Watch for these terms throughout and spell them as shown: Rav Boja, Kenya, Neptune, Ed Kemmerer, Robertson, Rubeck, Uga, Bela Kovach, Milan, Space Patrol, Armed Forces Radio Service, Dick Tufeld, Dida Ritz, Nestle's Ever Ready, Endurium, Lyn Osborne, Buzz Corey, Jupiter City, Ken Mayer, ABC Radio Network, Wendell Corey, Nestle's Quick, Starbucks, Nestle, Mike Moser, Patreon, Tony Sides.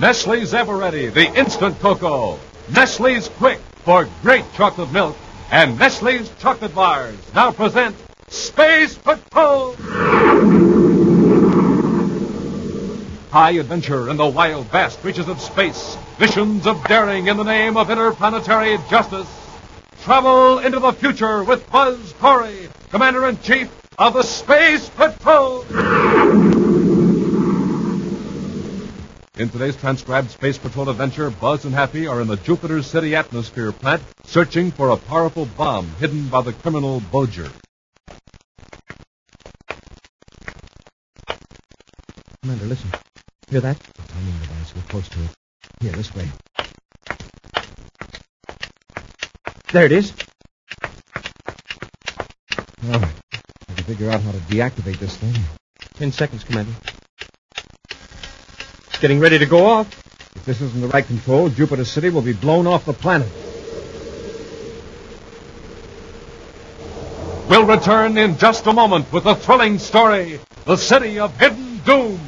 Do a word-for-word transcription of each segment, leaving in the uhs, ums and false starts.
Nestle's Ever Ready, the instant cocoa. Nestle's Quick for great chocolate milk. And Nestle's Chocolate Bars now present Space Patrol. High adventure in the wild, vast reaches of space. Visions of daring in the name of interplanetary justice. Travel into the future with Buzz Corey, Commander-in-Chief of the Space Patrol. In today's transcribed Space Patrol adventure, Buzz and Happy are in the Jupiter City atmosphere plant searching for a powerful bomb hidden by the criminal Bolger. Commander, listen. Hear that? The timing device. We're close to it. Here, this way. There it is. All right. I can figure out how to deactivate this thing. Ten seconds, Commander. Getting ready to go off. If this isn't the right control, Jupiter City will be blown off the planet. We'll return in just a moment with the thrilling story, The City of Hidden Doom.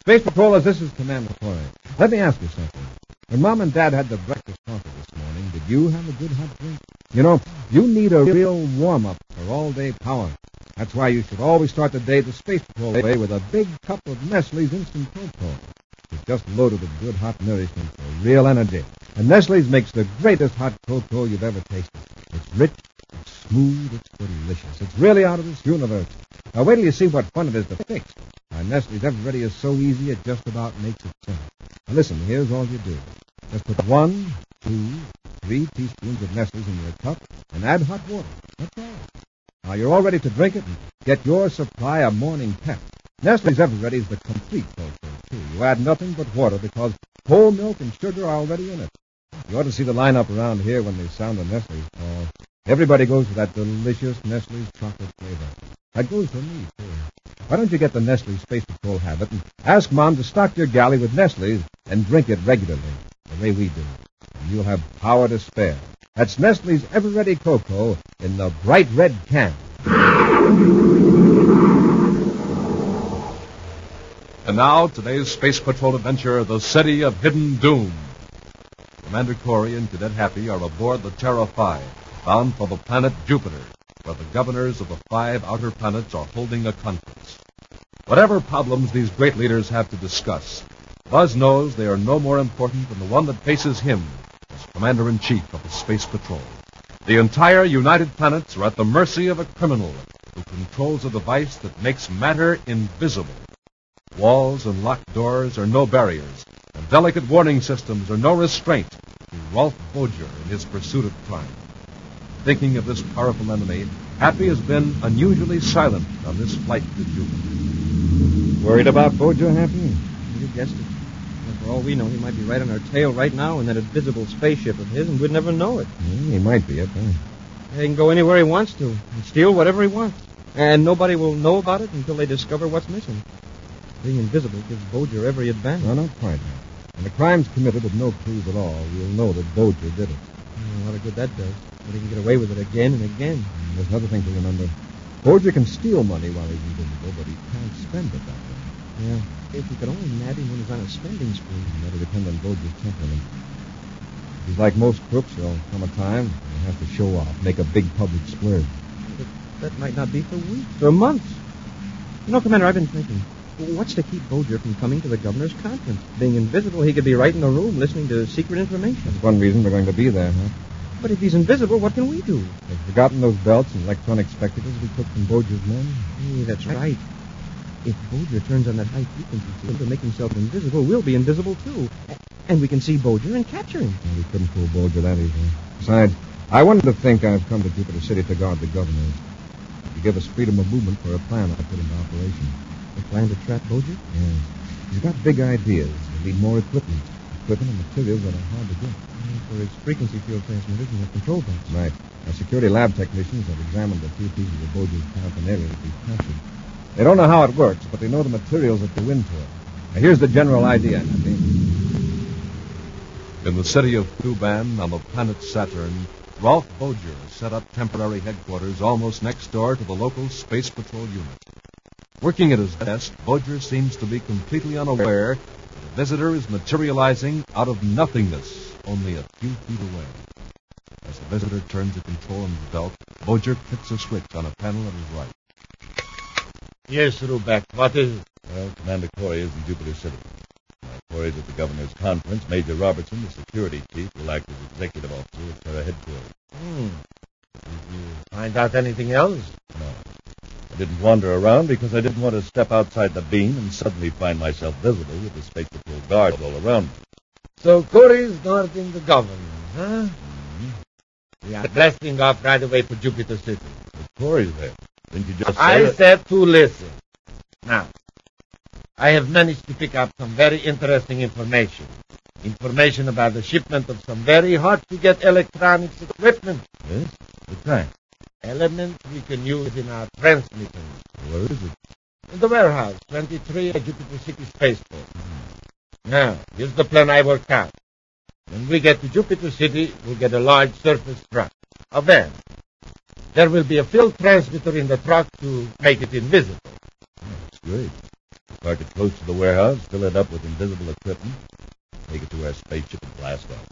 Space Patrollers, this is Commander Corey. Let me ask you something. When Mom and Dad had the breakfast coffee this morning, did you have a good hot drink? You know, you need a real warm-up for all-day power. That's why you should always start the day the Space Patrol way with a big cup of Nestle's Instant Cocoa. It's just loaded with good hot nourishment for real energy. And Nestle's makes the greatest hot cocoa you've ever tasted. It's rich, it's smooth, it's delicious. It's really out of this universe. Now wait till you see what fun it is to fix. Now Nestle's Ever Ready is so easy it just about makes itself. Now listen, here's all you do. Just put one, two, three teaspoons of Nestle's in your cup and add hot water. That's all. Now, you're all ready to drink it and get your supply a morning pep. Nestle's Ever Ready is the complete cocoa, too. You add nothing but water because whole milk and sugar are already in it. You ought to see the lineup around here when they sound the Nestle's call. Everybody goes for that delicious Nestle's chocolate flavor. That goes for me, too. Why don't you get the Nestle's Space Patrol habit and ask Mom to stock your galley with Nestle's and drink it regularly, the way we do. And you'll have power to spare. That's Nestle's Ever Ready Cocoa in the bright red can. And now, today's Space Patrol adventure, The City of Hidden Doom. Commander Corey and Cadet Happy are aboard the Terra Five, bound for the planet Jupiter, where the governors of the five outer planets are holding a conference. Whatever problems these great leaders have to discuss, Buzz knows they are no more important than the one that faces him, Commander-in-Chief of the Space Patrol. The entire United Planets are at the mercy of a criminal who controls a device that makes matter invisible. Walls and locked doors are no barriers, and delicate warning systems are no restraint to Rolf Bolger in his pursuit of crime. Thinking of this powerful enemy, Happy has been unusually silent on this flight to Jupiter. Worried about Bolger, Happy? You guessed it. For all we know, he might be right on our tail right now in that invisible spaceship of his, and we'd never know it. Yeah, he might be up there. He can go anywhere he wants to and steal whatever he wants. And nobody will know about it until they discover what's missing. Being invisible gives Bolger every advantage. No, not quite. When the crime's committed with no clues at all, we'll know that Bolger did it. Yeah, a lot of good that does. But he can get away with it again and again. And there's another thing to remember. Bolger can steal money while he's invisible, but he can't spend it that way. Yeah, if we could only nab him when he's on a spending spree. That'll depend on Bolger's temperament. If he's like most crooks, there'll come a time when he'll have to show off, make a big public splurge. But that might not be for weeks, for months. You know, Commander, I've been thinking, what's to keep Bolger from coming to the governor's conference? Being invisible, he could be right in the room listening to secret information. That's one reason we're going to be there, huh? But if he's invisible, what can we do? They've forgotten those belts and electronic spectacles we took from Bolger's men. Hey, that's right. right. If Bolger turns on that high frequency field to make himself invisible, we'll be invisible, too. And we can see Bolger and capture him. Well, we couldn't fool Bolger that easily. Besides, I wanted to think I've come to Jupiter City to guard the governor. To give us freedom of movement for a plan I put into operation. A plan to trap Bolger? Yes. He's got big ideas. He'll need more equipment. Equipment and materials that are hard to get. For his frequency field transmitters and the control box. Right. Our security lab technicians have examined a few pieces of Bolger's paraphernalia that we've captured. They don't know how it works, but they know the materials that go into it. Now, here's the general idea, Happy. In the city of Tuban, on the planet Saturn, Rolf Bolger set up temporary headquarters almost next door to the local Space Patrol unit. Working at his desk, Bolger seems to be completely unaware the visitor is materializing out of nothingness, only a few feet away. As the visitor turns the control on his belt, Bolger clicks a switch on a panel at his right. Yes, Rubeck, what is it? Well, Commander Corey is in Jupiter City. I'm worried at the governor's conference, Major Robertson, the security chief, will act as executive officer at Terra headquarters. Hmm. Did you find out anything else? No. I didn't wander around because I didn't want to step outside the beam and suddenly find myself visible with the Space Patrol guards all around me. So Corey's guarding the governor, huh? Mm-hmm. We are blasting off right away for Jupiter City. But Corey's there. Didn't you just say I that? said to listen. Now, I have managed to pick up some very interesting information. Information about the shipment of some very hard-to-get electronics equipment. Yes? What kind? Elements we can use in our transmitters. Where is it? In the warehouse, twenty-three at Jupiter City Spaceport. Mm-hmm. Now, here's the plan I worked out. When we get to Jupiter City, we'll get a large surface truck, a van. There will be a field transmitter in the truck to make it invisible. Oh, that's great. Park it close to the warehouse, fill it up with invisible equipment, take it to our spaceship and blast off.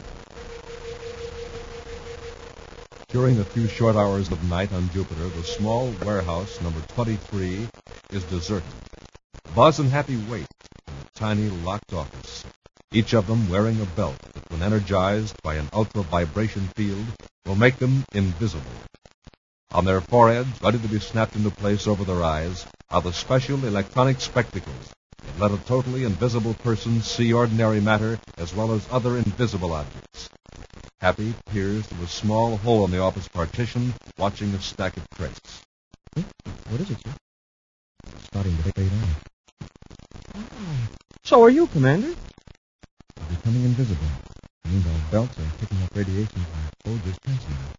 During the few short hours of night on Jupiter, the small warehouse, number twenty-three, is deserted. Buzz and Happy wait in a tiny locked office, each of them wearing a belt that, when energized by an ultra-vibration field, will make them invisible. On their foreheads, ready to be snapped into place over their eyes, are the special electronic spectacles that let a totally invisible person see ordinary matter as well as other invisible objects. Happy peers through a small hole in the office partition, watching a stack of crates. What is it, sir? It's starting to fade out. Oh. So are you, Commander? I'm becoming invisible. I mean, our belts are picking up radiation from our Bolger's transmitter.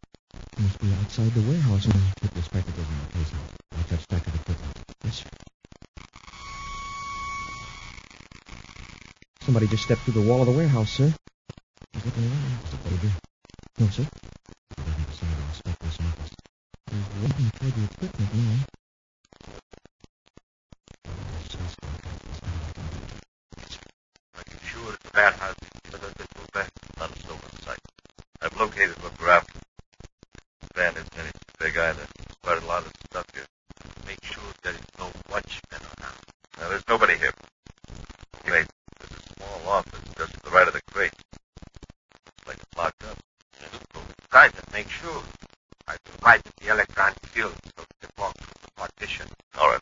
Must be outside the warehouse and put the spectacles in the case. I'll catch back at the equipment. Yes, sir. Somebody just stepped through the wall of the warehouse, sir. He's looking around, Mister Bolger. No, sir. I don't have somebody to inspect this office. He's looking for the equipment now. I can sure the bathhouse is the other two back. Not a silver sight. I've located what we're after. Van isn't any big either. There's quite a lot of stuff here. Make sure there is no watchman around. Now, there's nobody here. Wait, there's a small office just to the right of the crate. Looks like it's locked up. Yeah. Go inside and make sure. I provided the electron field so it can walk through the partition. All right.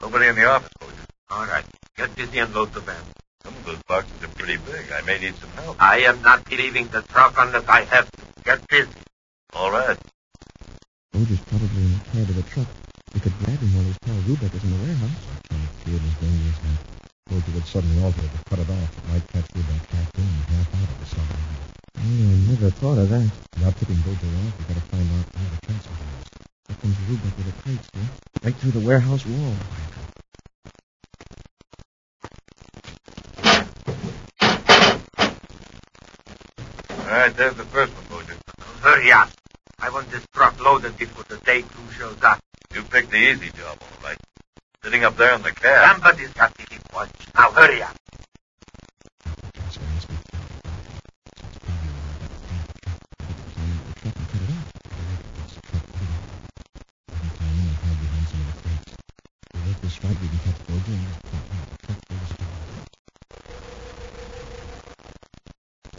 Nobody in the office, Bolger. All right. Get busy and load the van. Some of those boxes are pretty big. I may need some help. I am not leaving the truck unless I have to. Get busy. All right. Bolger's probably in the cab of the truck. We could grab him while his pal Rubeck is in the warehouse. I can't feel his dangerous now. Bolger would suddenly alter it to cut it off. It might catch Rubeck half in and half out of the side. I never thought of that. Without tipping Bolger off, we've got to find out how the transfer is. Here comes Rubeck with a crate, sir. Right through the warehouse wall. All right, there's the first one, Bolger. Hurry up. I want this truck loaded before the day crew shows up. You picked the easy job, all right. Sitting up there in the cab. Somebody's got to keep watch. Now, hurry up.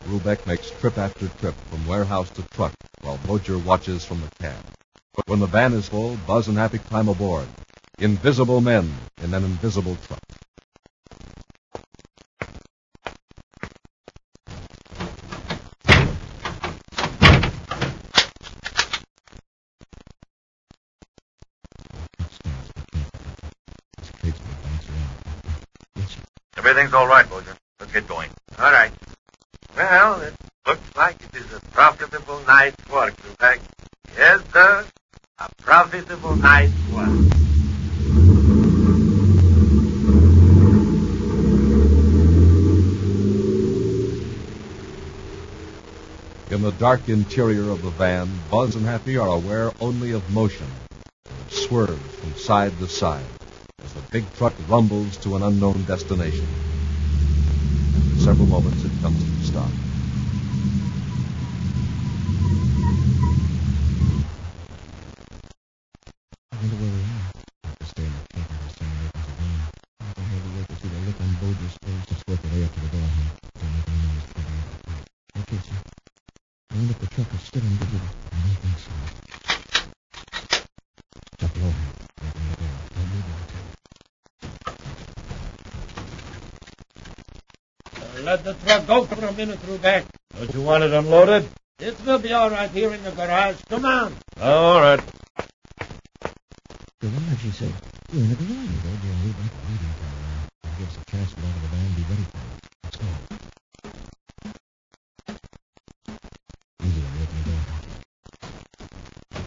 Rubeck makes trip after trip from warehouse to truck while Bolger watches from the cab. But when the van is full, Buzz and Happy climb aboard. Invisible men in an invisible truck. Everything's all right, Bolger. Let's get going. All right. Well, it looks like it is a profitable night's work, Rubeck. Yes, sir. a profitable night's work. In the dark interior of the van, Buzz and Happy are aware only of motion. It swerves from side to side as the big truck rumbles to an unknown destination. After several moments, it comes to a stop. Let the truck go for a minute, Rubeck. Don't you want it unloaded? It will be all right here in the garage. Come on. Oh, all right. Garage, you say? We're in the garage. There'll be a new bunch of leading car around. I'll give us a chance to go to the van and be ready for it. Let's go. Easy, I'll open the door.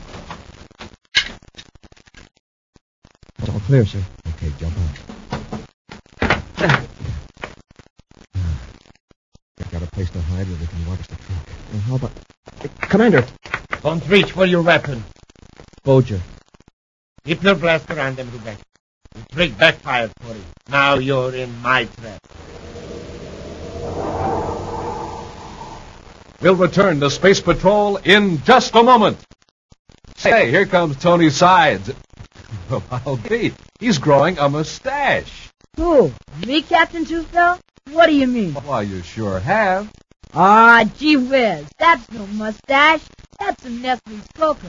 It's all clear, sir. Okay, jump on. To hide where they can watch the truck. And how about... Uh, Commander! Don't reach for your weapon. Bolger. Keep the blaster on them, Rubeck. The trick backfired for you. Now you're in my trap. We'll return to Space Patrol in just a moment. Hey, here comes Tony Sides. Well, I'll be. He's growing a mustache. Who? Me, Captain Tufeld? What do you mean? Why, you sure have. Ah, gee whiz, that's no mustache. That's some Nestle's cocoa.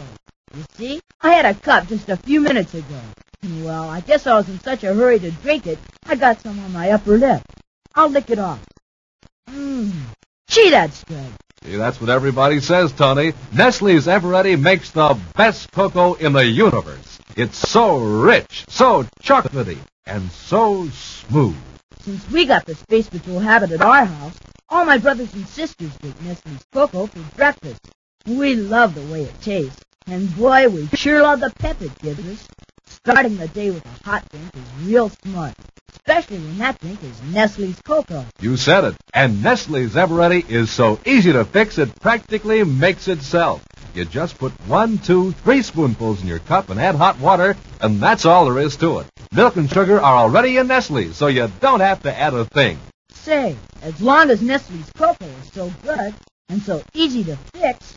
You see, I had a cup just a few minutes ago. Well, I guess I was in such a hurry to drink it, I got some on my upper lip. I'll lick it off. Mmm. Gee, that's good. See, that's what everybody says, Tony. Nestle's Ever Ready makes the best cocoa in the universe. It's so rich, so chocolatey, and so smooth. Since we got the Space Patrol habit at our house, all my brothers and sisters get Nestle's cocoa for breakfast. We love the way it tastes, and boy, we sure love the pep it gives us. Starting the day with a hot drink is real smart, especially when that drink is Nestle's cocoa. You said it, and Nestle's Ever Ready is so easy to fix it practically makes itself. You just put one, two, three spoonfuls in your cup and add hot water, and that's all there is to it. Milk and sugar are already in Nestle's, so you don't have to add a thing. Say, as long as Nestle's cocoa is so good and so easy to fix,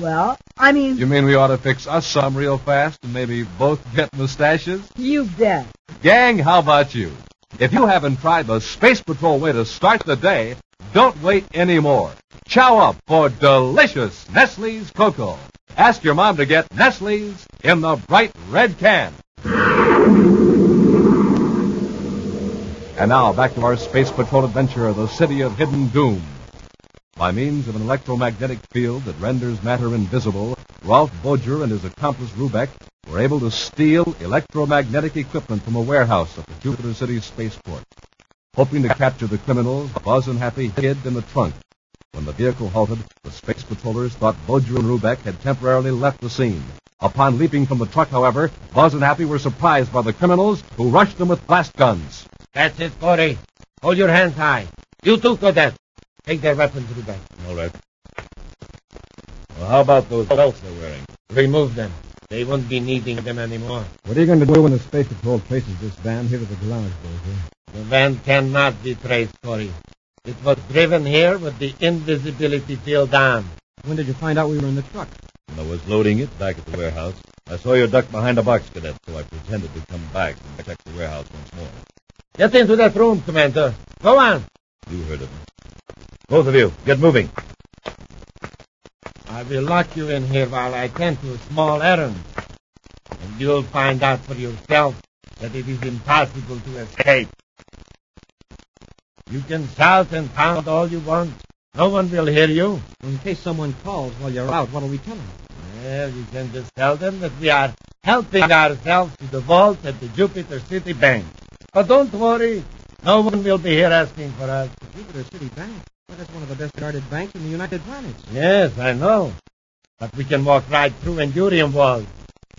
well, I mean... You mean we ought to fix us some real fast and maybe both get mustaches? You bet. Gang, how about you? If you haven't tried the Space Patrol way to start the day, don't wait anymore. Chow up for delicious Nestle's cocoa. Ask your mom to get Nestle's in the bright red can. And now, back to our Space Patrol adventure, the City of Hidden Doom. By means of an electromagnetic field that renders matter invisible, Rolf Bolger and his accomplice Rubeck were able to steal electromagnetic equipment from a warehouse at the Jupiter City spaceport. Hoping to capture the criminals, Buzz and Happy hid in the trunk. When the vehicle halted, the Space Patrollers thought Bolger and Rubeck had temporarily left the scene. Upon leaping from the truck, however, Buzz and Happy were surprised by the criminals who rushed them with blast guns. That's it, Corey. Hold your hands high. You too, Cadet. Take their weapons, Rubeck. All right. Well, how about those belts they're wearing? Remove them. They won't be needing them anymore. What are you going to do when the Space Patrol traces this van here to the garage, Bolger? The van cannot be traced, Corey. It was driven here with the invisibility field on. When did you find out we were in the truck? When I was loading it back at the warehouse, I saw you duck behind a box, Cadet, so I pretended to come back and check the warehouse once more. Get into that room, Commander. Go on. You heard of me. Both of you, get moving. I will lock you in here while I tend to a small errand. And you'll find out for yourself that it is impossible to escape. You can shout and pound all you want. No one will hear you. In case someone calls while you're out, what do we tell them? Well, you can just tell them that we are helping ourselves to the vault at the Jupiter City Bank. But don't worry, no one will be here asking for us. The Jupiter City Bank? Well, that's one of the best guarded banks in the United Planets. Yes, I know. But we can walk right through Endurium walls.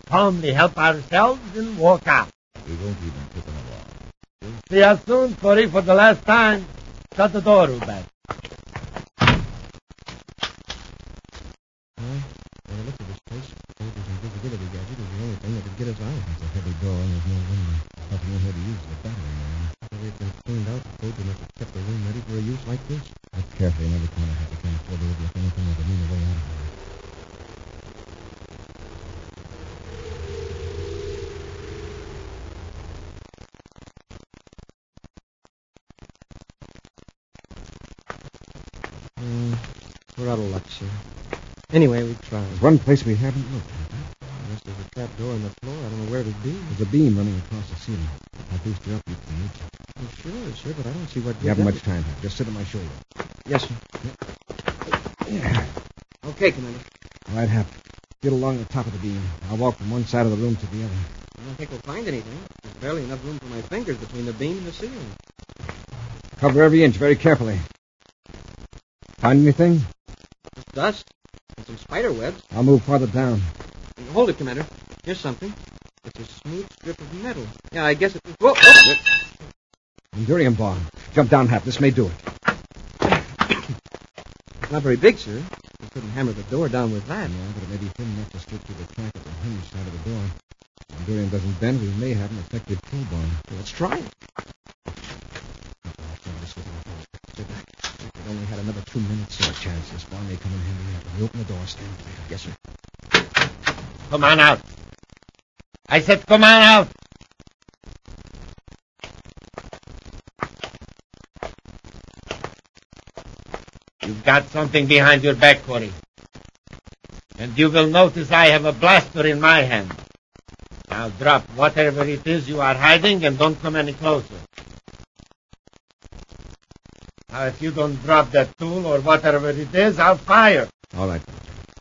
calmly help ourselves and walk out. We won't even put them along. See us soon, Corey, for the last time. Shut the door, Ubat. Well, when I looked at the space papers and visibility gadget, is the only thing that could get us out. It's a heavy door and there's no window. How can we have to use the battery now? After they've been cleaned out, the folks must have kept the room ready for a use like this. Look carefully in every corner. I can't afford to overlook anything that could mean a way out of here. We're out of luck, sir. Anyway, we tried. There's one place we haven't looked at. Unless there's a trap door in the floor, I don't know where it would be. There's a beam running across the ceiling. I'll boost you up, you can. Well, sure, sure, but I don't see what... You haven't much time. Just sit on my shoulder. Yes, sir. Yeah. Okay, Commander. All right, Hap. Get along the top of the beam. I'll walk from one side of the room to the other. I don't think we'll find anything. There's barely enough room for my fingers between the beam and the ceiling. Cover every inch very carefully. Find anything? Dust and some spider webs. I'll move farther down. Hold it, Commander. Here's something. It's a smooth strip of metal. Yeah, I guess it's... Whoa! Oh. Endurium bomb. Jump down, Hap. This may do it. Not very big, sir. You couldn't hammer the door down with that. Yeah, but it may be thin enough to slip through the crack at the hinge side of the door. If Endurium doesn't bend, we may have an effective tool bomb. Well, let's try it. We only had another two minutes or a chance. This bomb may come in handy. We open the door, stand clear. Yes, sir. Come on out. I said, come on out. You've got something behind your back, Corey. And you will notice I have a blaster in my hand. Now drop whatever it is you are hiding and don't come any closer. Now, if you don't drop that tool or whatever it is, I'll fire. All right.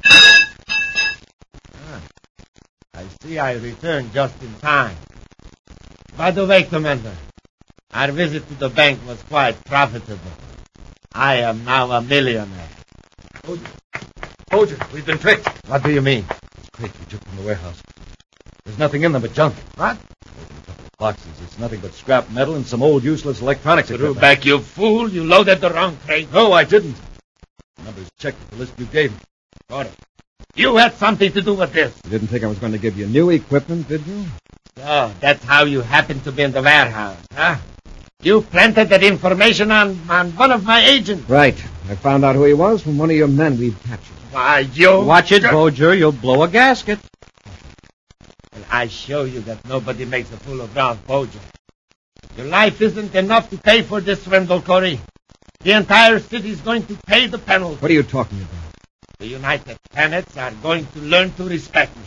Ah, I see I returned just in time. By the way, Commander, our visit to the bank was quite profitable. I am now a millionaire. Bolger, Bolger, we've been tricked. What do you mean? It's crates we took from the warehouse. There's nothing in them but junk. What? Boxes. It's nothing but scrap metal and some old useless electronics. Rubeck, you fool. You loaded the wrong crate. No, I didn't. The numbers checked the list you gave me. Got it. You had something to do with this. You didn't think I was going to give you new equipment, did you? Oh, that's how you happened to be in the warehouse, huh? You planted that information on, on one of my agents. Right. I found out who he was from one of your men we've captured. Why, you... Watch it, Bolger. You'll blow a gasket. I show you that nobody makes a fool of Rav Boja. Your life isn't enough to pay for this, Wendell Corey. The entire city's going to pay the penalty. What are you talking about? The United Planets are going to learn to respect me.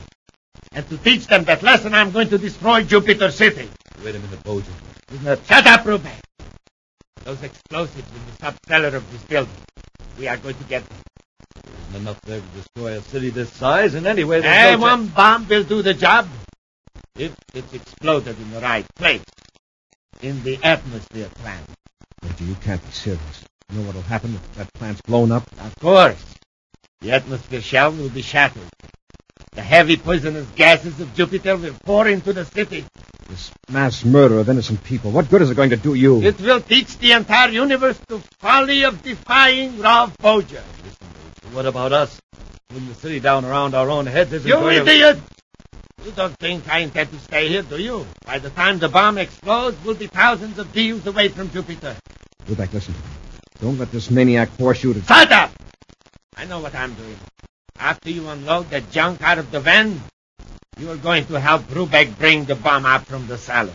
And to teach them that lesson, I'm going to destroy Jupiter City. Wait a minute, Boja. Isn't that... Shut up, Rubeck. Those explosives in the subcellar of this building. We are going to get them. There isn't enough there to destroy a city this size, and anyway... Hey, no one bomb will do the job. If it's exploded in the right place. In the atmosphere plant. But you can't be serious. You know what'll happen if that plant's blown up? Of course. The atmosphere shell will be shattered. The heavy poisonous gases of Jupiter will pour into the city. This mass murder of innocent people, what good is it going to do you? It will teach the entire universe the folly of defying Rolf Bolger. Listen, so what about us? In the city down around our own heads isn't You going idiot! To... You don't think I intend to stay here, do you? By the time the bomb explodes, we'll be thousands of deals away from Jupiter. Rubeck, listen to me. Don't let this maniac force you to... Shut up! I know what I'm doing. After you unload that junk out of the van, you are going to help Rubeck bring the bomb up from the cellar.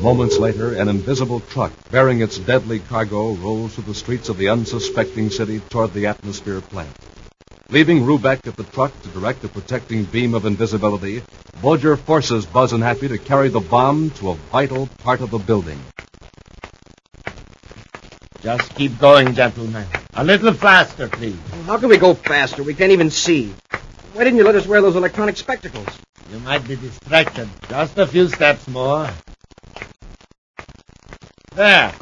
Moments later, an invisible truck bearing its deadly cargo rolls through the streets of the unsuspecting city toward the atmosphere plant. Leaving Rubeck at the truck to direct the protecting beam of invisibility, Bolger forces Buzz and Happy to carry the bomb to a vital part of the building. Just keep going, gentlemen. A little faster, please. Well, how can we go faster? We can't even see. Why didn't you let us wear those electronic spectacles? You might be distracted. Just a few steps more. There.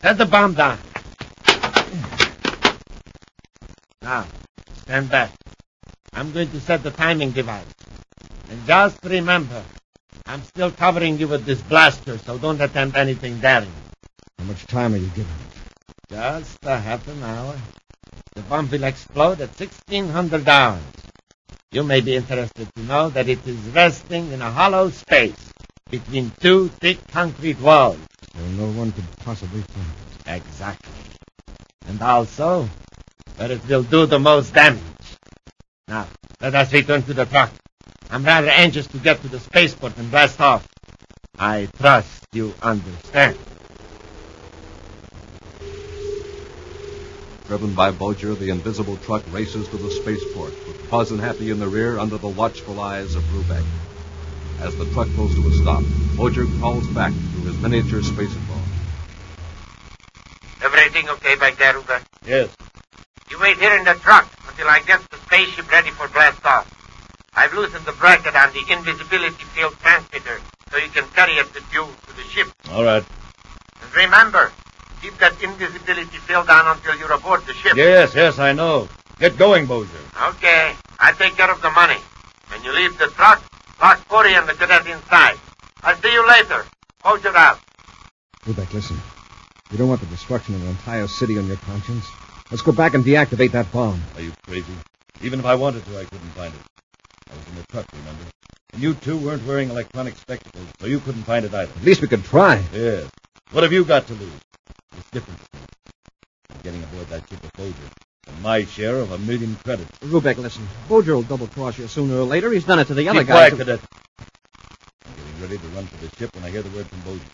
Set the bomb down. Now, stand back. I'm going to set the timing device. And just remember, I'm still covering you with this blaster, so don't attempt anything daring. How much time are you giving it? Just a half an hour. The bomb will explode at sixteen hundred hours. You may be interested to know that it is resting in a hollow space between two thick concrete walls. So no one could possibly find it. Exactly. And also, where it will do the most damage. Now, let us return to the truck. I'm rather anxious to get to the spaceport and blast off. I trust you understand. Driven by Bolger, the invisible truck races to the spaceport, with Buzz and Happy in the rear under the watchful eyes of Rubeck. As the truck goes to a stop, Bolger calls back through his miniature space phone. Everything okay back there, Uga? Yes. You wait here in the truck until I get the spaceship ready for blast-off. I've loosened the bracket on the invisibility field transmitter so you can carry up the fuel to the ship. All right. And remember, keep that invisibility field on until you're aboard the ship. Yes, yes, I know. Get going, Bolger. Okay. I take care of the money. When you leave the truck, lock Corey and the cadet inside. I'll see you later. Bolger out. Rubeck, listen. You don't want the destruction of an entire city on your conscience. Let's go back and deactivate that bomb. Are you crazy? Even if I wanted to, I couldn't find it. I was in the truck, remember? And you two weren't wearing electronic spectacles, so you couldn't find it either. At least we could try. Yes. What have you got to lose? It's different. I'm getting aboard that ship of Bolger. And my share of a million credits. Rubeck, listen. Bolger will double-cross you sooner or later. He's done it to the other guy. Keep quiet, Cadet. I'm getting ready to run for the ship when I hear the word from Bolger.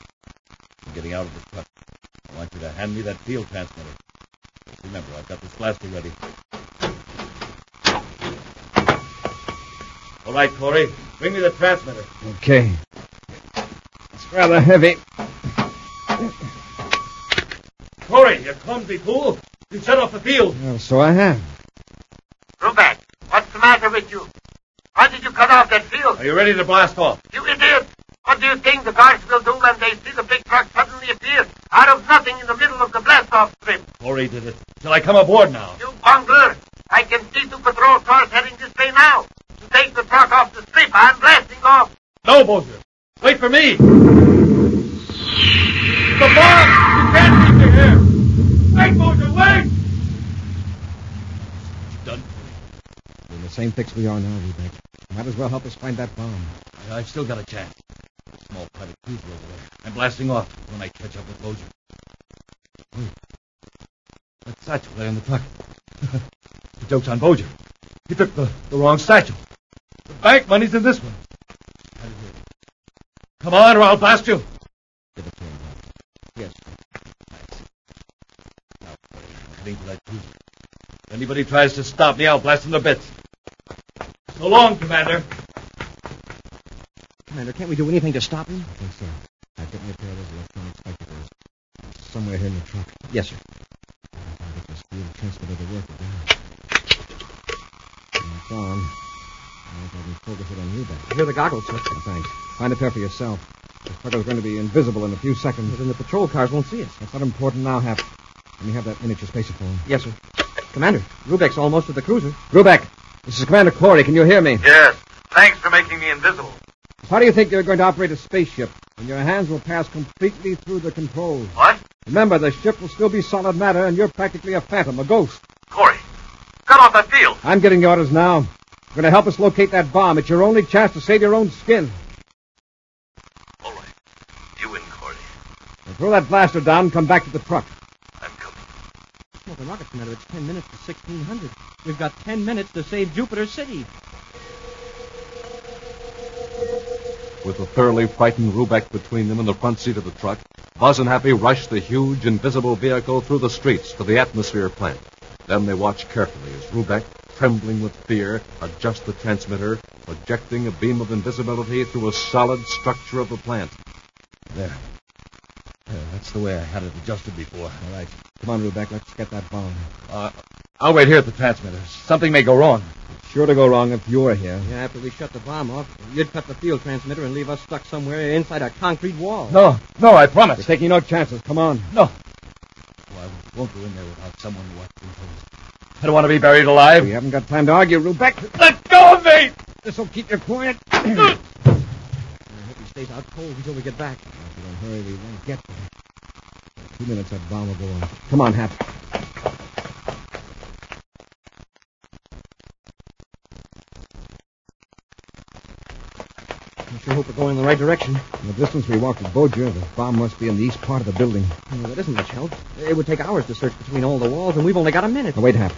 I'm getting out of the truck. I want you to hand me that field transmitter. Just remember, I've got this blaster ready. All right, Corey. Bring me the transmitter. Okay. It's rather heavy. Corey, you clumsy fool. You shut off the field. Oh, so I have. Rubeck, what's the matter with you? Why did you cut off that field? Are you ready to blast off? You idiot! What do you think the guards will do when they see the big truck suddenly appear out of nothing in the middle of the blast-off trip? Corey did it. Shall I come aboard now? You bungler! I can see two patrol cars heading this way now. Take the truck off the strip. I'm blasting off. No, Bolger. Wait for me. The bomb! You can't keep me here. Wait, Bolger, wait! It's done for me. We're in the same fix we are now, Rubeck. Might as well help us find that bomb. I, I've still got a chance. A small private cruiser over there. I'm blasting off when I catch up with Bolger. Wait. That satchel there in the truck. The joke's on Bolger. He took the, the wrong satchel. The bank money's in this one. Come on, or I'll blast you. Give it to him. Yes. Thanks. Now, I'm heading to that cruiser. If anybody tries to stop me, I'll blast them to bits. So long, Commander. Commander, can't we do anything to stop him? I think so. I've got my pair of those electronic spectacles. Somewhere here in the truck. Yes, sir. I'll get this field transmitter to work again. It's on. I think I can focus it on you, back. Here are the goggles, sir. Oh, thanks. Find a pair for yourself. This trucker's going to be invisible in a few seconds. But then the patrol cars won't see us. That's not important now, Hap. Let me have that miniature spacephone. Yes, sir. Commander, Rubeck's almost at the cruiser. Rubeck, this is Commander Corey. Can you hear me? Yes. Thanks for making me invisible. How do you think you're going to operate a spaceship when your hands will pass completely through the controls? What? Remember, the ship will still be solid matter, and you're practically a phantom, a ghost. Corey. Cut off that field. I'm getting the orders now. You're going to help us locate that bomb. It's your only chance to save your own skin. All right. You win, Corey. Now throw that blaster down and come back to the truck. I'm coming. Well, the rocket commander, it's ten minutes to sixteen hundred. We've got ten minutes to save Jupiter City. With the thoroughly frightened Rubeck between them in the front seat of the truck, Buzz and Happy rushed the huge, invisible vehicle through the streets to the atmosphere plant. Then they watched carefully as Rubeck, trembling with fear, adjusts the transmitter, projecting a beam of invisibility through a solid structure of the plant. There. There, that's the way I had it adjusted before. All right. Come on, Rubeck, let's get that bomb. Uh, I'll wait here at the transmitter. Something may go wrong. It's sure to go wrong if you're here. Yeah, after we shut the bomb off, you'd cut the field transmitter and leave us stuck somewhere inside a concrete wall. No, no, I promise. We're taking no chances. Come on. No. I won't go in there without someone who wants controls. I don't want to be buried alive. We haven't got time to argue, Rubeck. Let go of me! This'll keep you quiet. I hope he stays out cold until we get back. If we don't hurry, we won't get there. In two minutes, that bomb will go off. Come on, Hap. I sure hope we're going in the right direction. From the distance we walked with Boja, the bomb must be in the east part of the building. Well, that isn't much help. It would take hours to search between all the walls, and we've only got a minute. Now, wait, Hap.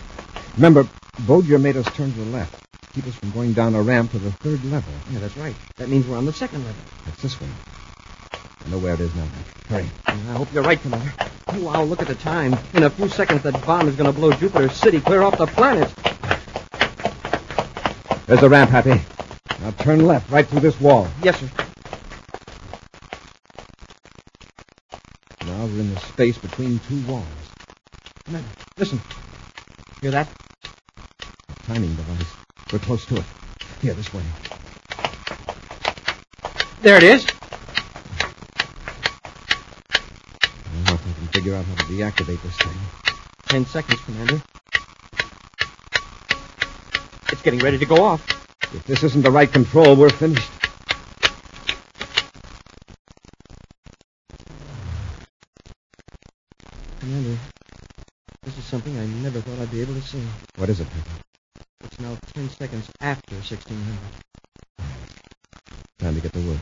Remember, Boja made us turn to the left. Keep us from going down a ramp to the third level. Yeah, that's right. That means we're on the second level. That's this one. I know where it is now. Hurry. I hope you're right, Commander. Wow, look at the time. In a few seconds, that bomb is going to blow Jupiter City clear off the planet. There's the ramp, Happy. Now turn left, right through this wall. Yes, sir. Now we're in the space between two walls. Commander, listen. Hear that? A timing device. We're close to it. Here, this way. There it is. I don't know if I can figure out how to deactivate this thing. Ten seconds, Commander. It's getting ready to go off. If this isn't the right control, we're finished. Commander, this is something I never thought I'd be able to see. What is it, Pepper? It's now ten seconds after sixteen hundred. Time to get to work.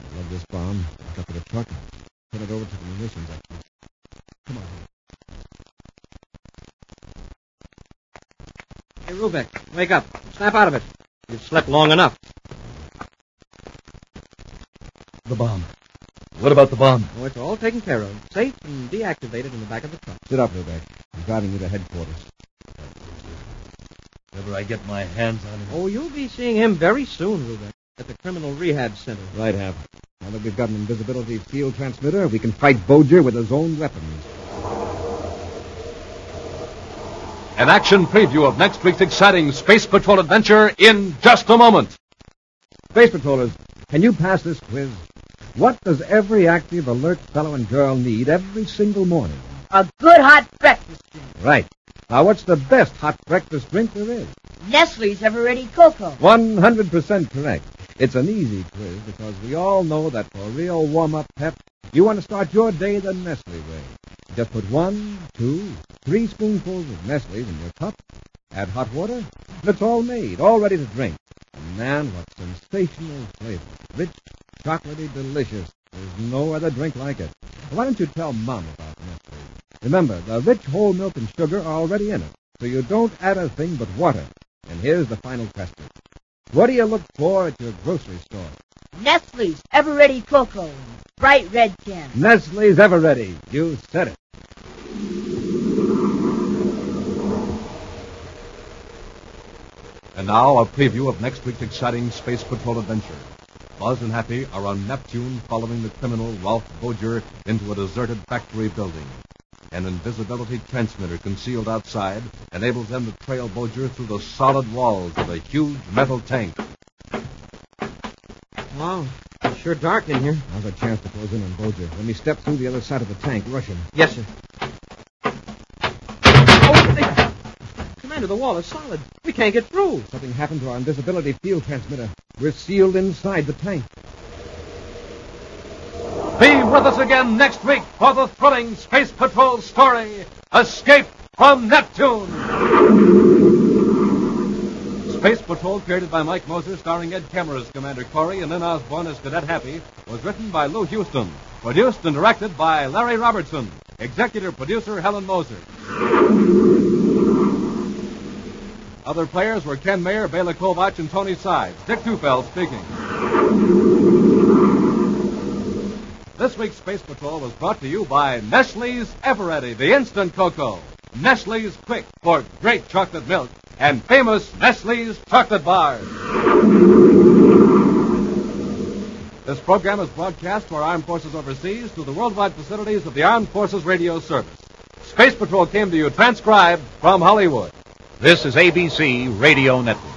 I love this bomb. Back up to the truck. Put it over to the munitions actually. Come on. Hey, Rubeck, wake up. Snap out of it. You've slept long enough. The bomb. What about the bomb? Oh, it's all taken care of. Safe and deactivated in the back of the truck. Sit up, Rubeck. I'm driving you to headquarters. Whenever I get my hands on him. Oh, you'll be seeing him very soon, Ruben, at the criminal rehab center. Right, Hap. Now that we've got an invisibility field transmitter, we can fight Boja with his own weapons. An action preview of next week's exciting Space Patrol adventure in just a moment. Space Patrollers, can you pass this quiz? What does every active, alert fellow and girl need every single morning? A good hot breakfast drink. Right. Now, what's the best hot breakfast drink there is? Nestle's Ever Ready Cocoa. one hundred percent correct. It's an easy quiz because we all know that for real warm-up pep, you want to start your day the Nestle way. Just put one, two, three spoonfuls of Nestle's in your cup, add hot water, and it's all made, all ready to drink. And man, what sensational flavor. Rich, chocolatey, delicious. There's no other drink like it. Why don't you tell Mom about Nestle? Remember, the rich whole milk and sugar are already in it, so you don't add a thing but water. And here's the final question. What do you look for at your grocery store? Nestle's Ever Ready Cocoa, bright red can. Nestle's Ever Ready. You said it. And now a preview of next week's exciting Space Patrol adventure. Buzz and Happy are on Neptune following the criminal Rolf Bolger into a deserted factory building. An invisibility transmitter concealed outside enables them to trail Bolger through the solid walls of a huge metal tank. Wow, it's sure dark in here. Now's a chance to close in on Bolger. When we step through the other side of the tank, rush him. Yes, sir. Oh, they... Commander, the wall is solid. We can't get through. Something happened to our invisibility field transmitter. We're sealed inside the tank. Be with us again next week for the thrilling Space Patrol story, Escape from Neptune. Space Patrol, created by Mike Moser, starring Ed Kemmerer as Commander Corey and Lyn Osborne as Cadet Happy, was written by Lou Houston, produced and directed by Larry Robertson, executive producer Helen Moser. Other players were Ken Mayer, Bela Kovach, and Tony Sides. Dick Tufeld speaking. This week's Space Patrol was brought to you by Nestle's Ever Ready, the instant cocoa, Nestle's Quick for great chocolate milk, and famous Nestle's chocolate bars. This program is broadcast to our armed forces overseas through the worldwide facilities of the Armed Forces Radio Service. Space Patrol came to you transcribed from Hollywood. This is A B C Radio Network.